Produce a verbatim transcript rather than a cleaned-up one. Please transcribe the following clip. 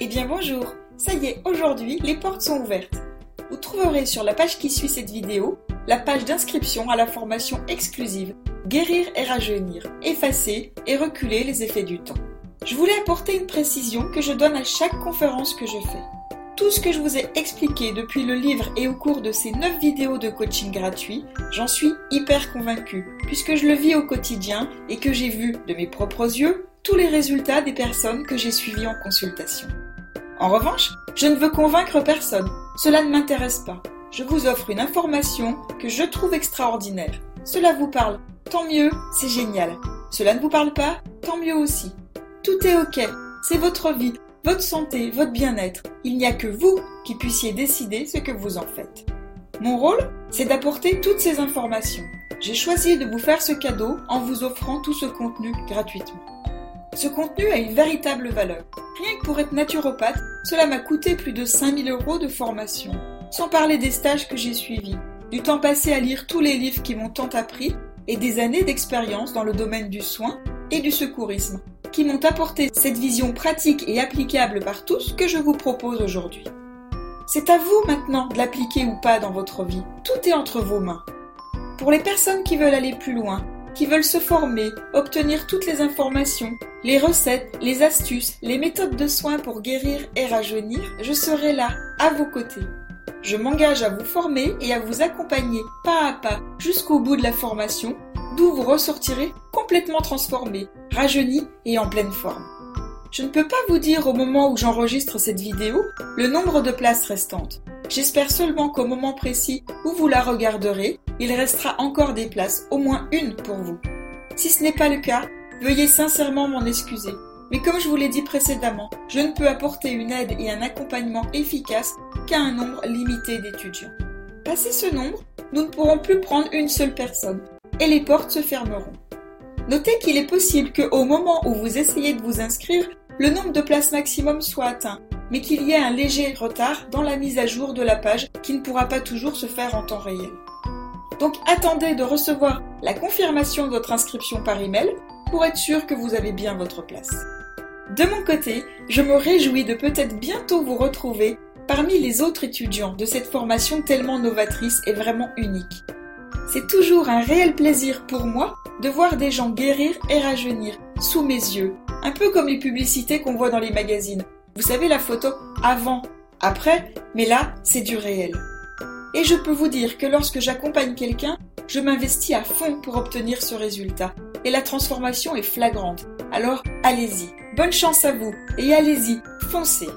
Eh bien bonjour, ça y est, aujourd'hui, les portes sont ouvertes. Vous trouverez sur la page qui suit cette vidéo, la page d'inscription à la formation exclusive « Guérir et rajeunir, effacer et reculer les effets du temps ». Je voulais apporter une précision que je donne à chaque conférence que je fais. Tout ce que je vous ai expliqué depuis le livre et au cours de ces neuf vidéos de coaching gratuit, j'en suis hyper convaincue, puisque je le vis au quotidien et que j'ai vu de mes propres yeux tous les résultats des personnes que j'ai suivies en consultation. En revanche, je ne veux convaincre personne, cela ne m'intéresse pas. Je vous offre une information que je trouve extraordinaire. Cela vous parle, tant mieux, c'est génial. Cela ne vous parle pas, tant mieux aussi. Tout est ok, c'est votre vie, votre santé, votre bien-être. Il n'y a que vous qui puissiez décider ce que vous en faites. Mon rôle, c'est d'apporter toutes ces informations. J'ai choisi de vous faire ce cadeau en vous offrant tout ce contenu gratuitement. Ce contenu a une véritable valeur. Rien que pour être naturopathe, cela m'a coûté plus de cinq mille euros de formation. Sans parler des stages que j'ai suivis, du temps passé à lire tous les livres qui m'ont tant appris et des années d'expérience dans le domaine du soin et du secourisme qui m'ont apporté cette vision pratique et applicable par tous que je vous propose aujourd'hui. C'est à vous maintenant de l'appliquer ou pas dans votre vie. Tout est entre vos mains. Pour les personnes qui veulent aller plus loin, qui veulent se former, obtenir toutes les informations, les recettes, les astuces, les méthodes de soins pour guérir et rajeunir, je serai là, à vos côtés. Je m'engage à vous former et à vous accompagner pas à pas jusqu'au bout de la formation, d'où vous ressortirez complètement transformé, rajeuni et en pleine forme. Je ne peux pas vous dire au moment où j'enregistre cette vidéo le nombre de places restantes. J'espère seulement qu'au moment précis où vous la regarderez, il restera encore des places, au moins une pour vous. Si ce n'est pas le cas, veuillez sincèrement m'en excuser. Mais comme je vous l'ai dit précédemment, je ne peux apporter une aide et un accompagnement efficace qu'à un nombre limité d'étudiants. Passé ce nombre, nous ne pourrons plus prendre une seule personne et les portes se fermeront. Notez qu'il est possible qu'au moment où vous essayez de vous inscrire, le nombre de places maximum soit atteint, mais qu'il y ait un léger retard dans la mise à jour de la page qui ne pourra pas toujours se faire en temps réel. Donc attendez de recevoir la confirmation de votre inscription par email pour être sûr que vous avez bien votre place. De mon côté, je me réjouis de peut-être bientôt vous retrouver parmi les autres étudiants de cette formation tellement novatrice et vraiment unique. C'est toujours un réel plaisir pour moi de voir des gens guérir et rajeunir sous mes yeux, un peu comme les publicités qu'on voit dans les magazines. Vous savez la photo avant, après, mais là, c'est du réel. Et je peux vous dire que lorsque j'accompagne quelqu'un, je m'investis à fond pour obtenir ce résultat. Et la transformation est flagrante. Alors, allez-y. Bonne chance à vous et allez-y, foncez.